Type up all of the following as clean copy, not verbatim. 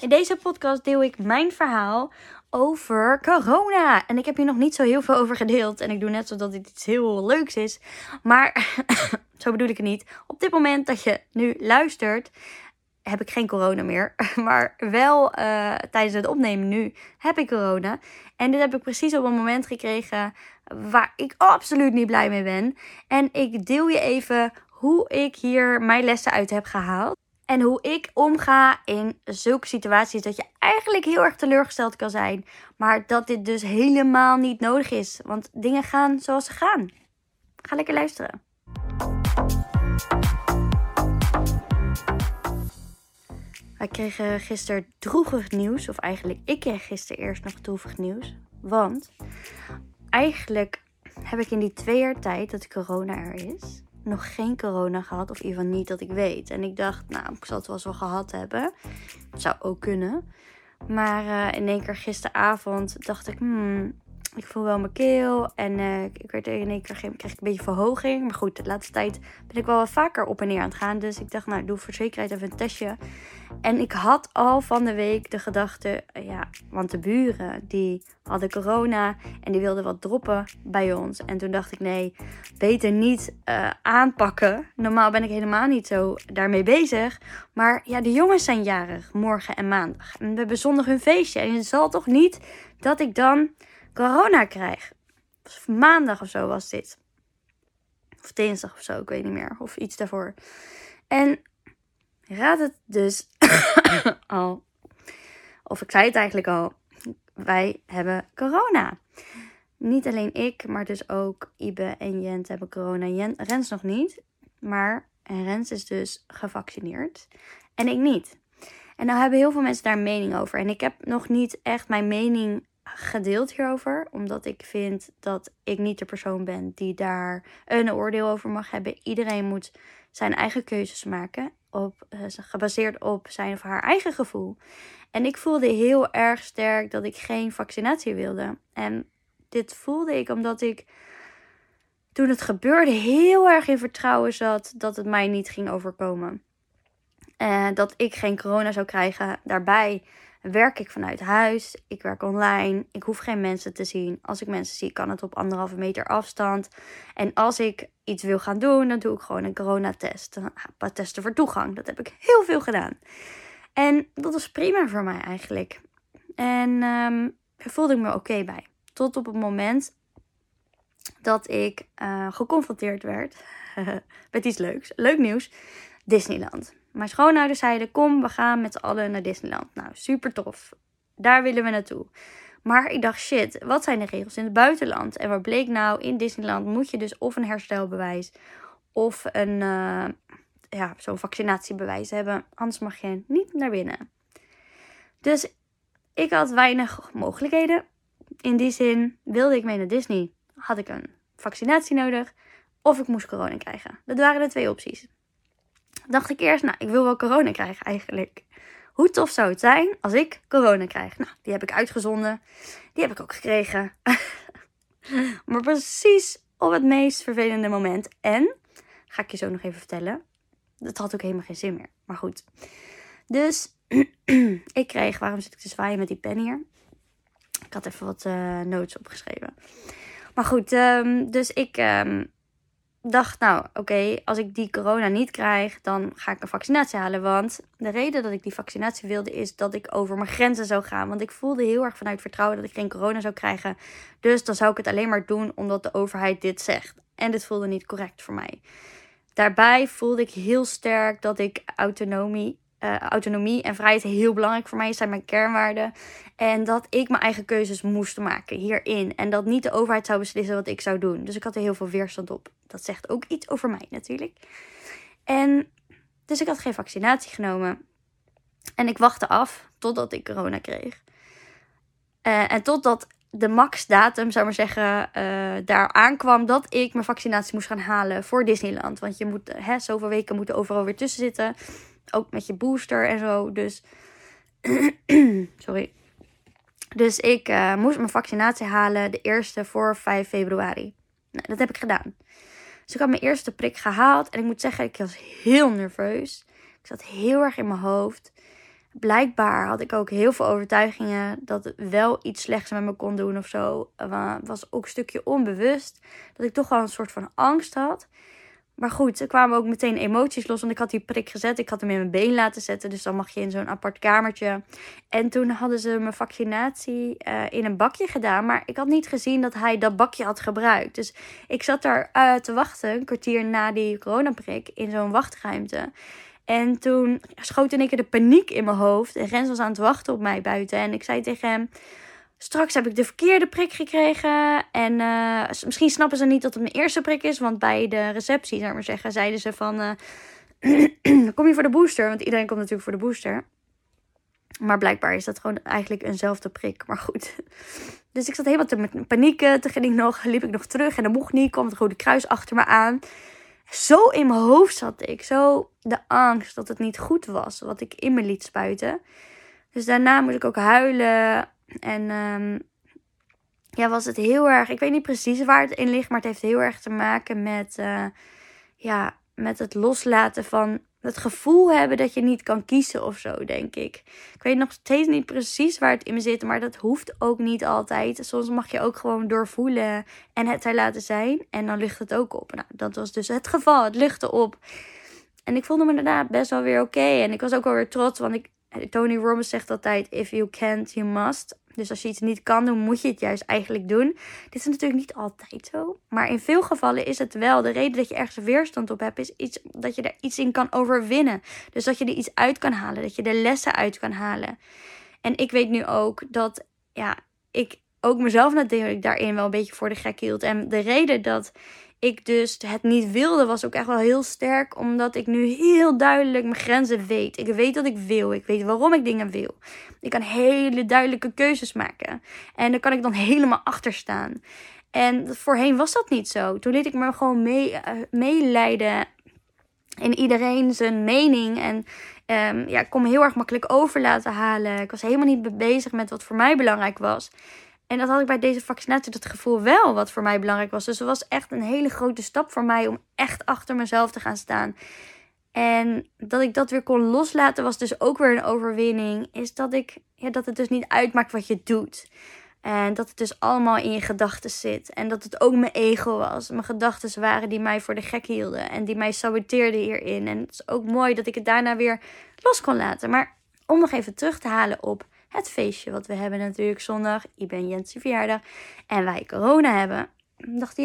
In deze podcast deel ik mijn verhaal over corona. En ik heb hier nog niet zo heel veel over gedeeld. En ik doe net zodat dit iets heel leuks is. Maar zo bedoel ik het niet. Op dit moment dat je nu luistert, heb ik geen corona meer. Maar wel tijdens het opnemen nu heb ik corona. En dit heb ik precies op een moment gekregen waar ik absoluut niet blij mee ben. En ik deel je even hoe ik hier mijn lessen uit heb gehaald. En hoe ik omga in zulke situaties dat je eigenlijk heel erg teleurgesteld kan zijn. Maar dat dit dus helemaal niet nodig is. Want dingen gaan zoals ze gaan. Ga lekker luisteren. Wij kregen gisteren droevig nieuws. Of eigenlijk, ik kreeg gisteren eerst nog droevig nieuws. Want eigenlijk heb ik in die 2 jaar tijd dat corona er is, nog geen corona gehad, of in ieder geval niet dat ik weet. En ik dacht, nou, ik zal het wel eens wel gehad hebben. Zou ook kunnen. Maar in één keer gisteravond dacht ik, ik voel wel mijn keel. En ik werd in één keer kreeg ik een beetje verhoging. Maar goed, de laatste tijd ben ik wel wat vaker op en neer aan het gaan. Dus ik dacht, nou, doe voor zekerheid even een testje. En ik had al van de week de gedachte, ja, want de buren die hadden corona en die wilden wat droppen bij ons. En toen dacht ik, nee, beter niet aanpakken. Normaal ben ik helemaal niet zo daarmee bezig. Maar ja, de jongens zijn jarig, morgen en maandag. En we hebben zondag hun feestje. En het zal toch niet dat ik dan corona krijg. Maandag of zo was dit. Of dinsdag of zo, ik weet niet meer. Of iets daarvoor. En raad het dus al. Of ik zei het eigenlijk al. Wij hebben corona. Niet alleen ik, maar dus ook Ibe en Jent hebben corona. Rens nog niet. Maar Rens is dus gevaccineerd. En ik niet. En nou hebben heel veel mensen daar een mening over. En ik heb nog niet echt mijn mening gedeeld hierover, omdat ik vind dat ik niet de persoon ben die daar een oordeel over mag hebben. Iedereen moet zijn eigen keuzes maken, gebaseerd op zijn of haar eigen gevoel. En ik voelde heel erg sterk dat ik geen vaccinatie wilde. En dit voelde ik omdat ik toen het gebeurde heel erg in vertrouwen zat dat het mij niet ging overkomen. Dat ik geen corona zou krijgen. Daarbij werk ik vanuit huis, ik werk online, ik hoef geen mensen te zien. Als ik mensen zie, kan het op 1,5 meter afstand. En als ik iets wil gaan doen, dan doe ik gewoon een coronatest. Testen voor toegang, dat heb ik heel veel gedaan. En dat was prima voor mij eigenlijk. En daar voelde ik me oké bij. Tot op het moment dat ik geconfronteerd werd met iets leuks. Leuk nieuws, Disneyland. Mijn schoonouders zeiden, kom, we gaan met z'n allen naar Disneyland. Nou, super tof. Daar willen we naartoe. Maar ik dacht, shit, wat zijn de regels in het buitenland? En wat bleek nou, in Disneyland moet je dus of een herstelbewijs of een zo'n vaccinatiebewijs hebben. Anders mag je niet naar binnen. Dus ik had weinig mogelijkheden. In die zin, wilde ik mee naar Disney, had ik een vaccinatie nodig of ik moest corona krijgen. Dat waren de 2 opties. Dacht ik eerst, nou, ik wil wel corona krijgen eigenlijk. Hoe tof zou het zijn als ik corona krijg? Nou, die heb ik uitgezonden. Die heb ik ook gekregen. Maar precies op het meest vervelende moment. En, ga ik je zo nog even vertellen, dat had ook helemaal geen zin meer. Maar goed. Dus, ik kreeg, waarom zit ik te zwaaien met die pen hier? Ik had even wat notes opgeschreven. Maar goed, dus ik dacht, nou, oké, als ik die corona niet krijg, dan ga ik een vaccinatie halen. Want de reden dat ik die vaccinatie wilde is dat ik over mijn grenzen zou gaan. Want ik voelde heel erg vanuit vertrouwen dat ik geen corona zou krijgen. Dus dan zou ik het alleen maar doen omdat de overheid dit zegt. En dit voelde niet correct voor mij. Daarbij voelde ik heel sterk dat ik autonomie en vrijheid heel belangrijk voor mij zijn mijn kernwaarden. En dat ik mijn eigen keuzes moest maken hierin. En dat niet de overheid zou beslissen wat ik zou doen. Dus ik had er heel veel weerstand op. Dat zegt ook iets over mij natuurlijk. En dus ik had geen vaccinatie genomen. En ik wachtte af totdat ik corona kreeg. En totdat de maxdatum, zou ik maar zeggen, daar aankwam dat ik mijn vaccinatie moest gaan halen voor Disneyland. Want je moet zoveel weken moeten overal weer tussen zitten. Ook met je booster en zo. Dus sorry. Dus ik moest mijn vaccinatie halen. De eerste voor 5 februari. Nou, dat heb ik gedaan. Dus ik had mijn eerste prik gehaald. En ik moet zeggen, ik was heel nerveus. Ik zat heel erg in mijn hoofd. blijkbaar had ik ook heel veel overtuigingen dat het wel iets slechts met me kon doen of zo. Het was ook een stukje onbewust. Dat ik toch wel een soort van angst had. Maar goed, er kwamen ook meteen emoties los. Want ik had die prik gezet. Ik had hem in mijn been laten zetten. Dus dan mag je in zo'n apart kamertje. En toen hadden ze mijn vaccinatie in een bakje gedaan. Maar ik had niet gezien dat hij dat bakje had gebruikt. Dus ik zat daar te wachten. Een kwartier na die coronaprik. In zo'n wachtruimte. En toen schoot in één keer de paniek in mijn hoofd. En Rens was aan het wachten op mij buiten. En ik zei tegen hem... Straks heb ik de verkeerde prik gekregen. En misschien snappen ze niet dat het mijn eerste prik is. Want bij de receptie, zou ik maar zeggen, zeiden ze van... kom je voor de booster? Want iedereen komt natuurlijk voor de booster. Maar blijkbaar is dat gewoon eigenlijk eenzelfde prik. Maar goed. Dus ik zat helemaal te panieken. Toen ging ik nog, liep ik nog terug. En dat mocht niet. Kwam het Rode Kruis achter me aan. Zo in mijn hoofd zat ik. Zo de angst dat het niet goed was. Wat ik in me liet spuiten. Dus daarna moest ik ook huilen... En was het heel erg... Ik weet niet precies waar het in ligt... maar het heeft heel erg te maken met het loslaten van... het gevoel hebben dat je niet kan kiezen of zo, denk ik. Ik weet nog steeds niet precies waar het in me zit... maar dat hoeft ook niet altijd. Soms mag je ook gewoon doorvoelen en het er laten zijn... en dan lucht het ook op. Nou, dat was dus het geval, het luchtte op. En ik voelde me daarna best wel weer oké. En ik was ook wel weer trots, want ik... Tony Robbins zegt altijd, if you can't, you must. Dus als je iets niet kan doen, moet je het juist eigenlijk doen. Dit is natuurlijk niet altijd zo. Maar in veel gevallen is het wel. De reden dat je ergens weerstand op hebt, is dat je er iets in kan overwinnen. Dus dat je er iets uit kan halen. Dat je er lessen uit kan halen. En ik weet nu ook dat ik ook mezelf natuurlijk daarin wel een beetje voor de gek hield. En de reden dat... ik dus het niet wilde was ook echt wel heel sterk. Omdat ik nu heel duidelijk mijn grenzen weet. Ik weet wat ik wil. Ik weet waarom ik dingen wil. Ik kan hele duidelijke keuzes maken. En daar kan ik dan helemaal achter staan. En voorheen was dat niet zo. Toen liet ik me gewoon meeleiden. En iedereen zijn mening. En ik kon me heel erg makkelijk over laten halen. Ik was helemaal niet bezig met wat voor mij belangrijk was. En dat had ik bij deze vaccinatie dat gevoel wel wat voor mij belangrijk was. Dus het was echt een hele grote stap voor mij om echt achter mezelf te gaan staan. En dat ik dat weer kon loslaten was dus ook weer een overwinning. Is dat dat het dus niet uitmaakt wat je doet. En dat het dus allemaal in je gedachten zit. En dat het ook mijn ego was. Mijn gedachten waren die mij voor de gek hielden. En die mij saboteerden hierin. En het is ook mooi dat ik het daarna weer los kon laten. Maar om nog even terug te halen op... het feestje wat we hebben natuurlijk zondag. Ik ben Jens' verjaardag. En wij corona hebben. Ik dacht, dat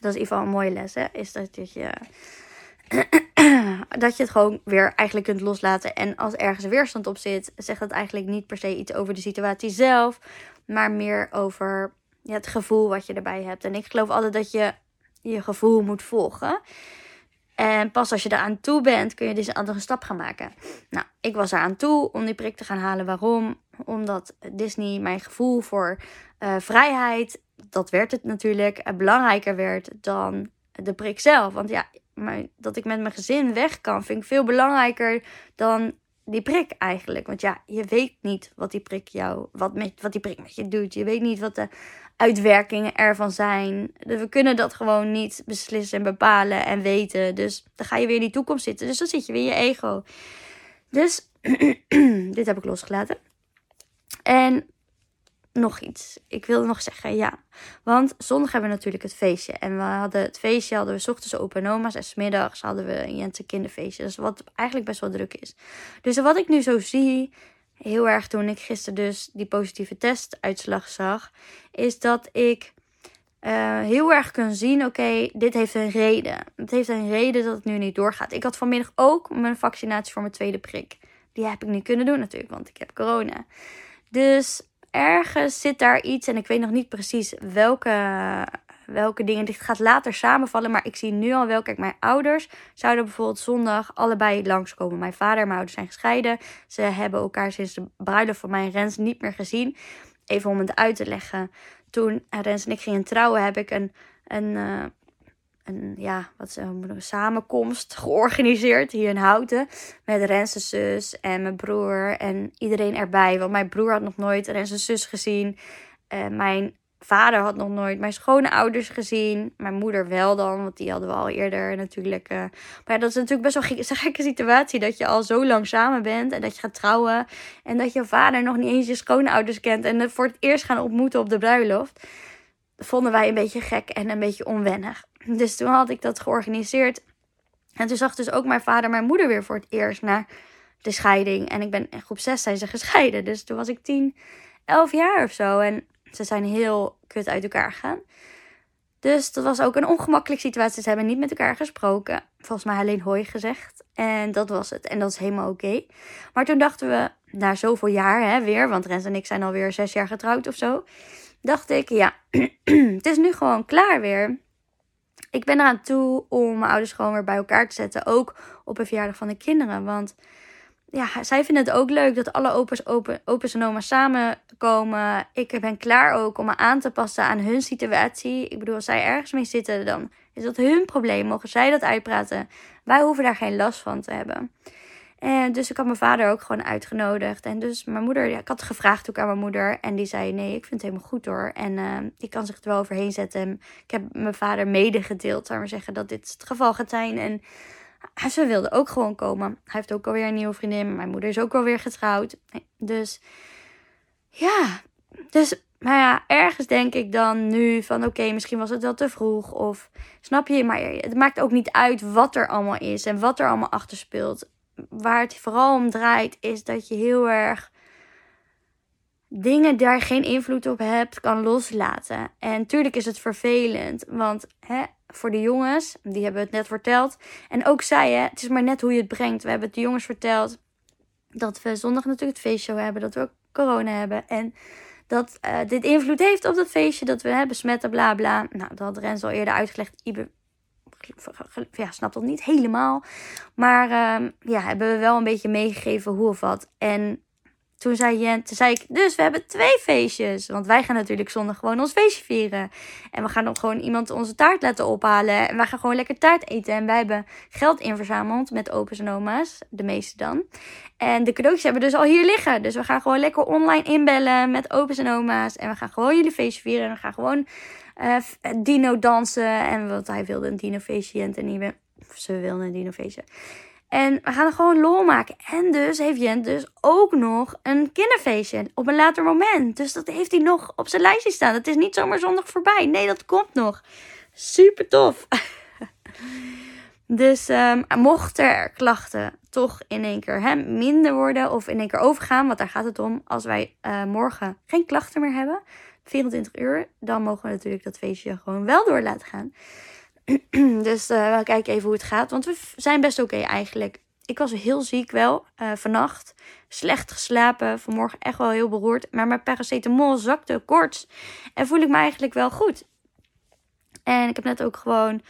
is in ieder geval een mooie les. Hè? Is dat je dat je het gewoon weer eigenlijk kunt loslaten. En als ergens weerstand op zit, zegt dat eigenlijk niet per se iets over de situatie zelf. Maar meer over het gevoel wat je erbij hebt. En ik geloof altijd dat je je gevoel moet volgen. En pas als je eraan toe bent, kun je dus een andere stap gaan maken. Nou, ik was eraan toe om die prik te gaan halen. Waarom? Omdat Disney mijn gevoel voor vrijheid, dat werd het natuurlijk, belangrijker werd dan de prik zelf. Want dat ik met mijn gezin weg kan, vind ik veel belangrijker dan die prik eigenlijk. Want je weet niet wat die prik wat die prik met je doet. Je weet niet wat de uitwerkingen ervan zijn. We kunnen dat gewoon niet beslissen en bepalen en weten. Dus dan ga je weer in die toekomst zitten. Dus dan zit je weer in je ego. Dus dit heb ik losgelaten. En nog iets. Ik wilde nog zeggen, want zondag hebben we natuurlijk het feestje. En we hadden het feestje, hadden we 's ochtends opa en oma's. En 's middags hadden we een Jentse kinderfeestje. Dus wat eigenlijk best wel druk is. Dus wat ik nu zo zie, heel erg toen ik gisteren dus die positieve testuitslag zag, is dat ik heel erg kan zien, dit heeft een reden. Het heeft een reden dat het nu niet doorgaat. Ik had vanmiddag ook mijn vaccinatie voor mijn tweede prik. Die heb ik niet kunnen doen natuurlijk, want ik heb corona. Dus ergens zit daar iets en ik weet nog niet precies welke dingen. Dit gaat later samenvallen, maar ik zie nu al wel. Kijk, mijn ouders zouden bijvoorbeeld zondag allebei langskomen. Mijn vader en mijn ouders zijn gescheiden. Ze hebben elkaar sinds de bruiloft van mij en Rens niet meer gezien. Even om het uit te leggen. Toen Rens en ik gingen trouwen, heb ik een samenkomst georganiseerd hier in Houten. Met Rens' zus en mijn broer en iedereen erbij. Want mijn broer had nog nooit Rens' zus gezien. Mijn vader had nog nooit mijn schoonouders gezien. Mijn moeder wel dan, want die hadden we al eerder natuurlijk. Maar ja, dat is natuurlijk best wel een gekke situatie. Dat je al zo lang samen bent en dat je gaat trouwen. En dat je vader nog niet eens je schoonouders kent. En voor het eerst gaan ontmoeten op de bruiloft. Dat vonden wij een beetje gek en een beetje onwennig. Dus toen had ik dat georganiseerd. En toen zag dus ook mijn vader en mijn moeder weer voor het eerst na de scheiding. En ik ben in groep 6 zijn ze gescheiden. Dus toen was ik 10, 11 jaar of zo. En ze zijn heel kut uit elkaar gegaan. Dus dat was ook een ongemakkelijke situatie. Ze hebben niet met elkaar gesproken. Volgens mij alleen hoi gezegd. En dat was het. En dat is helemaal oké. Maar toen dachten we, na zoveel jaar hè, weer. Want Rens en ik zijn alweer 6 jaar getrouwd of zo. Dacht ik, ja, het is nu gewoon klaar weer. Ik ben eraan toe om mijn ouders gewoon weer bij elkaar te zetten. Ook op een verjaardag van de kinderen. Want ja, zij vinden het ook leuk dat alle opa's en oma's samenkomen. Ik ben klaar ook om me aan te passen aan hun situatie. Ik bedoel, als zij ergens mee zitten, dan is dat hun probleem. Mogen zij dat uitpraten? Wij hoeven daar geen last van te hebben. En dus ik had mijn vader ook gewoon uitgenodigd. En dus mijn moeder, ja, ik had gevraagd ook aan mijn moeder. En die zei, nee, ik vind het helemaal goed hoor. En die kan zich er wel overheen zetten. En ik heb mijn vader medegedeeld, zou maar zeggen, dat dit het geval gaat zijn. En ze wilde ook gewoon komen. Hij heeft ook alweer een nieuwe vriendin. Mijn moeder is ook alweer getrouwd. Dus ja, dus maar ja, ergens denk ik dan nu van oké, misschien was het wel te vroeg. Of snap je, maar het maakt ook niet uit wat er allemaal is en wat er allemaal achter speelt. Waar het vooral om draait is dat je heel erg dingen daar geen invloed op hebt, kan loslaten. En tuurlijk is het vervelend, want hè, voor de jongens, die hebben het net verteld. En ook zij, hè, het is maar net hoe je het brengt. We hebben het de jongens verteld dat we zondag natuurlijk het feestje hebben, dat we ook corona hebben. En dat dit invloed heeft op dat feestje, dat we hebben besmetten, bla bla. Nou, dat had Rens al eerder uitgelegd. Ibe ja, snapt dat niet helemaal. Maar ja, hebben we wel een beetje meegegeven hoe of wat. En toen zei Jen, toen zei ik, dus we hebben 2 feestjes. Want wij gaan natuurlijk zondag gewoon ons feestje vieren. En we gaan dan gewoon iemand onze taart laten ophalen. En wij gaan gewoon lekker taart eten. En wij hebben geld inverzameld met opa's en oma's. De meeste dan. En de cadeautjes hebben dus al hier liggen. Dus we gaan gewoon lekker online inbellen met opa's en oma's. En we gaan gewoon jullie feestje vieren. En we gaan gewoon dino dansen. En want hij wilde een dino feestje. En ze wilde een dino feestje. En we gaan er gewoon lol maken. En dus heeft Jent dus ook nog een kinderfeestje op een later moment. Dus dat heeft hij nog op zijn lijstje staan. Het is niet zomaar zondag voorbij. Nee, dat komt nog. Super tof. Dus mocht er klachten toch in één keer minder worden of in één keer overgaan. Want daar gaat het om. Als wij morgen geen klachten meer hebben, 24 uur. Dan mogen we natuurlijk dat feestje gewoon wel door laten gaan. Dus we kijken even hoe het gaat. Want we zijn best oké eigenlijk. Ik was heel ziek wel vannacht. Slecht geslapen. Vanmorgen echt wel heel beroerd. Maar mijn paracetamol zakte koorts. En voel ik me eigenlijk wel goed. En ik heb net ook gewoon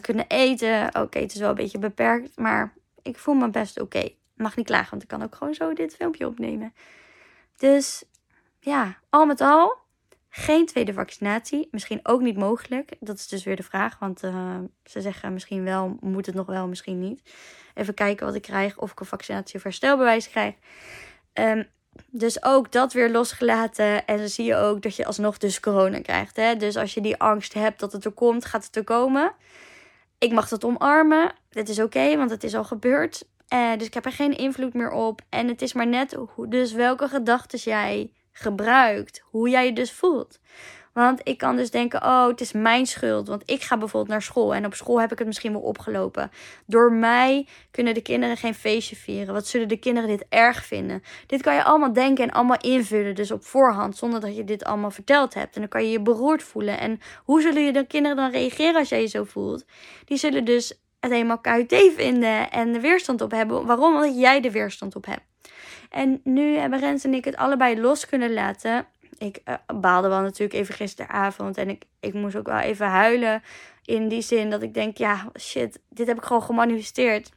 kunnen eten. Oké, het is wel een beetje beperkt. Maar ik voel me best oké. Mag niet klagen, want ik kan ook gewoon zo dit filmpje opnemen. Dus ja, al met al. Geen tweede vaccinatie. Misschien ook niet mogelijk. Dat is dus weer de vraag. Want ze zeggen misschien wel, moet het nog wel, misschien niet. Even kijken wat ik krijg. Of ik een vaccinatie of herstelbewijs krijg. Dus ook dat weer losgelaten. En dan zie je ook dat je alsnog dus corona krijgt. Hè? Dus als je die angst hebt dat het er komt, gaat het er komen. Ik mag dat omarmen. Dit is oké, want het is al gebeurd. Dus ik heb er geen invloed meer op. En het is maar net dus welke gedachten jij gebruikt, hoe jij je dus voelt. Want ik kan dus denken, oh, het is mijn schuld. Want ik ga bijvoorbeeld naar school. En op school heb ik het misschien wel opgelopen. Door mij kunnen de kinderen geen feestje vieren. Wat zullen de kinderen dit erg vinden? Dit kan je allemaal denken en allemaal invullen. Dus op voorhand, zonder dat je dit allemaal verteld hebt. En dan kan je je beroerd voelen. En hoe zullen je de kinderen dan reageren als jij je zo voelt? Die zullen dus het helemaal KUT vinden en de weerstand op hebben. Waarom? Omdat jij de weerstand op hebt. En nu hebben Rens en ik het allebei los kunnen laten. Ik baalde wel natuurlijk even gisteravond. En ik moest ook wel even huilen. In die zin dat ik denk, ja shit, dit heb ik gewoon gemanifesteerd.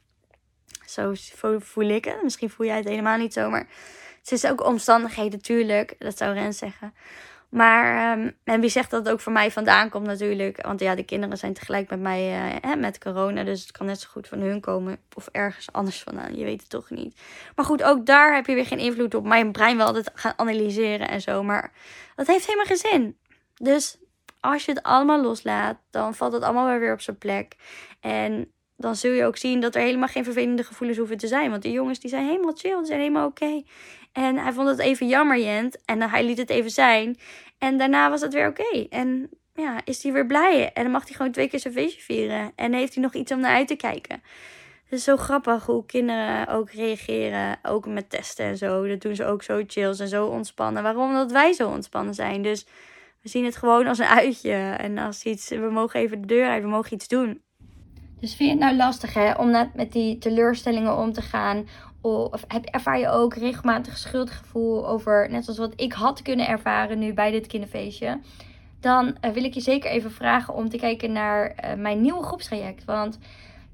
Zo voel ik het. Misschien voel jij het helemaal niet zo. Maar het is ook omstandigheden, tuurlijk. Dat zou Rens zeggen. Maar, en wie zegt dat het ook voor mij vandaan komt natuurlijk. Want ja, de kinderen zijn tegelijk met mij met corona. Dus het kan net zo goed van hun komen. Of ergens anders vandaan, je weet het toch niet. Maar goed, ook daar heb je weer geen invloed op. Mijn brein wil altijd gaan analyseren en zo. Maar dat heeft helemaal geen zin. Dus als je het allemaal loslaat, dan valt het allemaal weer op zijn plek. En dan zul je ook zien dat er helemaal geen vervelende gevoelens hoeven te zijn. Want die jongens die zijn helemaal chill, die zijn helemaal oké. En hij vond het even jammer, Jent. En hij liet het even zijn. En daarna was het weer oké. En ja, is hij weer blij. En dan mag hij gewoon 2 keer zijn feestje vieren. En heeft hij nog iets om naar uit te kijken. Het is zo grappig hoe kinderen ook reageren. Ook met testen en zo. Dat doen ze ook zo chills en zo ontspannen. Waarom? Omdat wij zo ontspannen zijn. Dus we zien het gewoon als een uitje. En als iets, we mogen even de deur uit. We mogen iets doen. Dus vind je het nou lastig hè, om met die teleurstellingen om te gaan? Of ervaar je ook regelmatig schuldgevoel over, net zoals wat ik had kunnen ervaren nu bij dit kinderfeestje? Dan wil ik je zeker even vragen om te kijken naar mijn nieuwe groepstraject. Want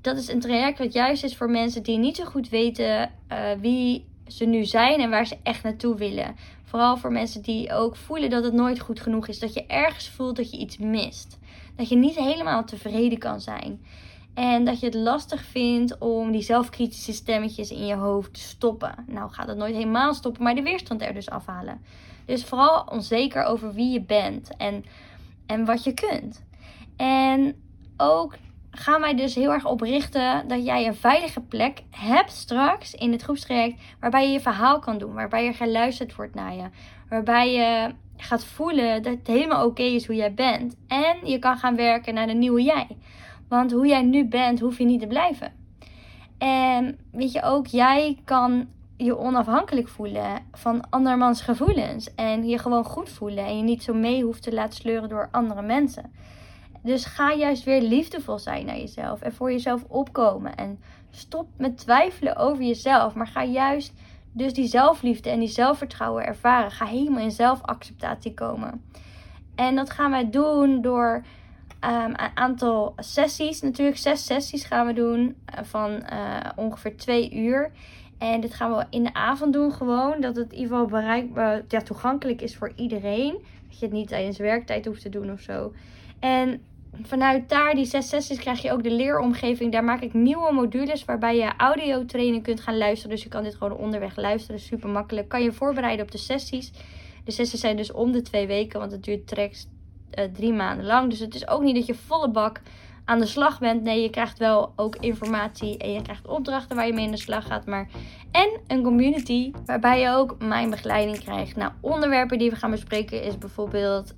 dat is een traject wat juist is voor mensen die niet zo goed weten wie ze nu zijn en waar ze echt naartoe willen. Vooral voor mensen die ook voelen dat het nooit goed genoeg is. Dat je ergens voelt dat je iets mist. Dat je niet helemaal tevreden kan zijn. En dat je het lastig vindt om die zelfkritische stemmetjes in je hoofd te stoppen. Nou gaat dat nooit helemaal stoppen, maar de weerstand er dus afhalen. Dus vooral onzeker over wie je bent en wat je kunt. En ook gaan wij dus heel erg op richten dat jij een veilige plek hebt straks in het groepstraject. Waarbij je je verhaal kan doen, waarbij er geluisterd wordt naar je. Waarbij je gaat voelen dat het helemaal oké is hoe jij bent. En je kan gaan werken naar de nieuwe jij. Want hoe jij nu bent, hoef je niet te blijven. En weet je ook, jij kan je onafhankelijk voelen van andermans gevoelens. En je gewoon goed voelen. En je niet zo mee hoeft te laten sleuren door andere mensen. Dus ga juist weer liefdevol zijn naar jezelf. En voor jezelf opkomen. En stop met twijfelen over jezelf. Maar ga juist dus die zelfliefde en die zelfvertrouwen ervaren. Ga helemaal in zelfacceptatie komen. En dat gaan wij doen door een aantal sessies, natuurlijk 6 sessies gaan we doen van ongeveer 2 uur. En dit gaan we in de avond doen gewoon, dat het in ieder geval toegankelijk is voor iedereen. Dat je het niet tijdens werktijd hoeft te doen of zo. En vanuit daar, die 6 sessies, krijg je ook de leeromgeving. Daar maak ik nieuwe modules waarbij je audiotraining kunt gaan luisteren. Dus je kan dit gewoon onderweg luisteren, super makkelijk. Kan je voorbereiden op de sessies. De sessies zijn dus om de 2 weken, want het duurt 3 maanden lang. Dus het is ook niet dat je volle bak aan de slag bent. Nee, je krijgt wel ook informatie en je krijgt opdrachten waar je mee aan de slag gaat. En een community waarbij je ook mijn begeleiding krijgt. Nou, onderwerpen die we gaan bespreken is bijvoorbeeld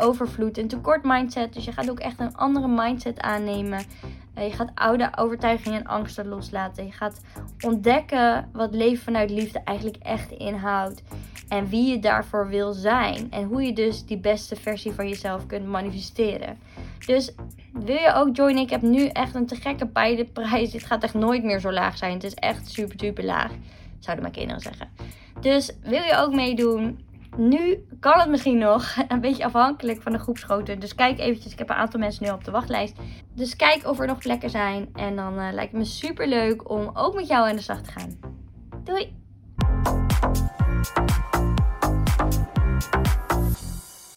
overvloed en tekort mindset. Dus je gaat ook echt een andere mindset aannemen. Je gaat oude overtuigingen en angsten loslaten. Je gaat ontdekken wat leven vanuit liefde eigenlijk echt inhoudt. En wie je daarvoor wil zijn. En hoe je dus die beste versie van jezelf kunt manifesteren. Dus wil je ook joinen? Ik heb nu echt een te gekke prijs. Dit gaat echt nooit meer zo laag zijn. Het is echt super duper laag. Zouden mijn kinderen zeggen. Dus wil je ook meedoen? Nu kan het misschien nog. Een beetje afhankelijk van de groepsgrootte. Dus kijk eventjes. Ik heb een aantal mensen nu op de wachtlijst. Dus kijk of er nog plekken zijn. En dan lijkt het me super leuk om ook met jou aan de slag te gaan. Doei!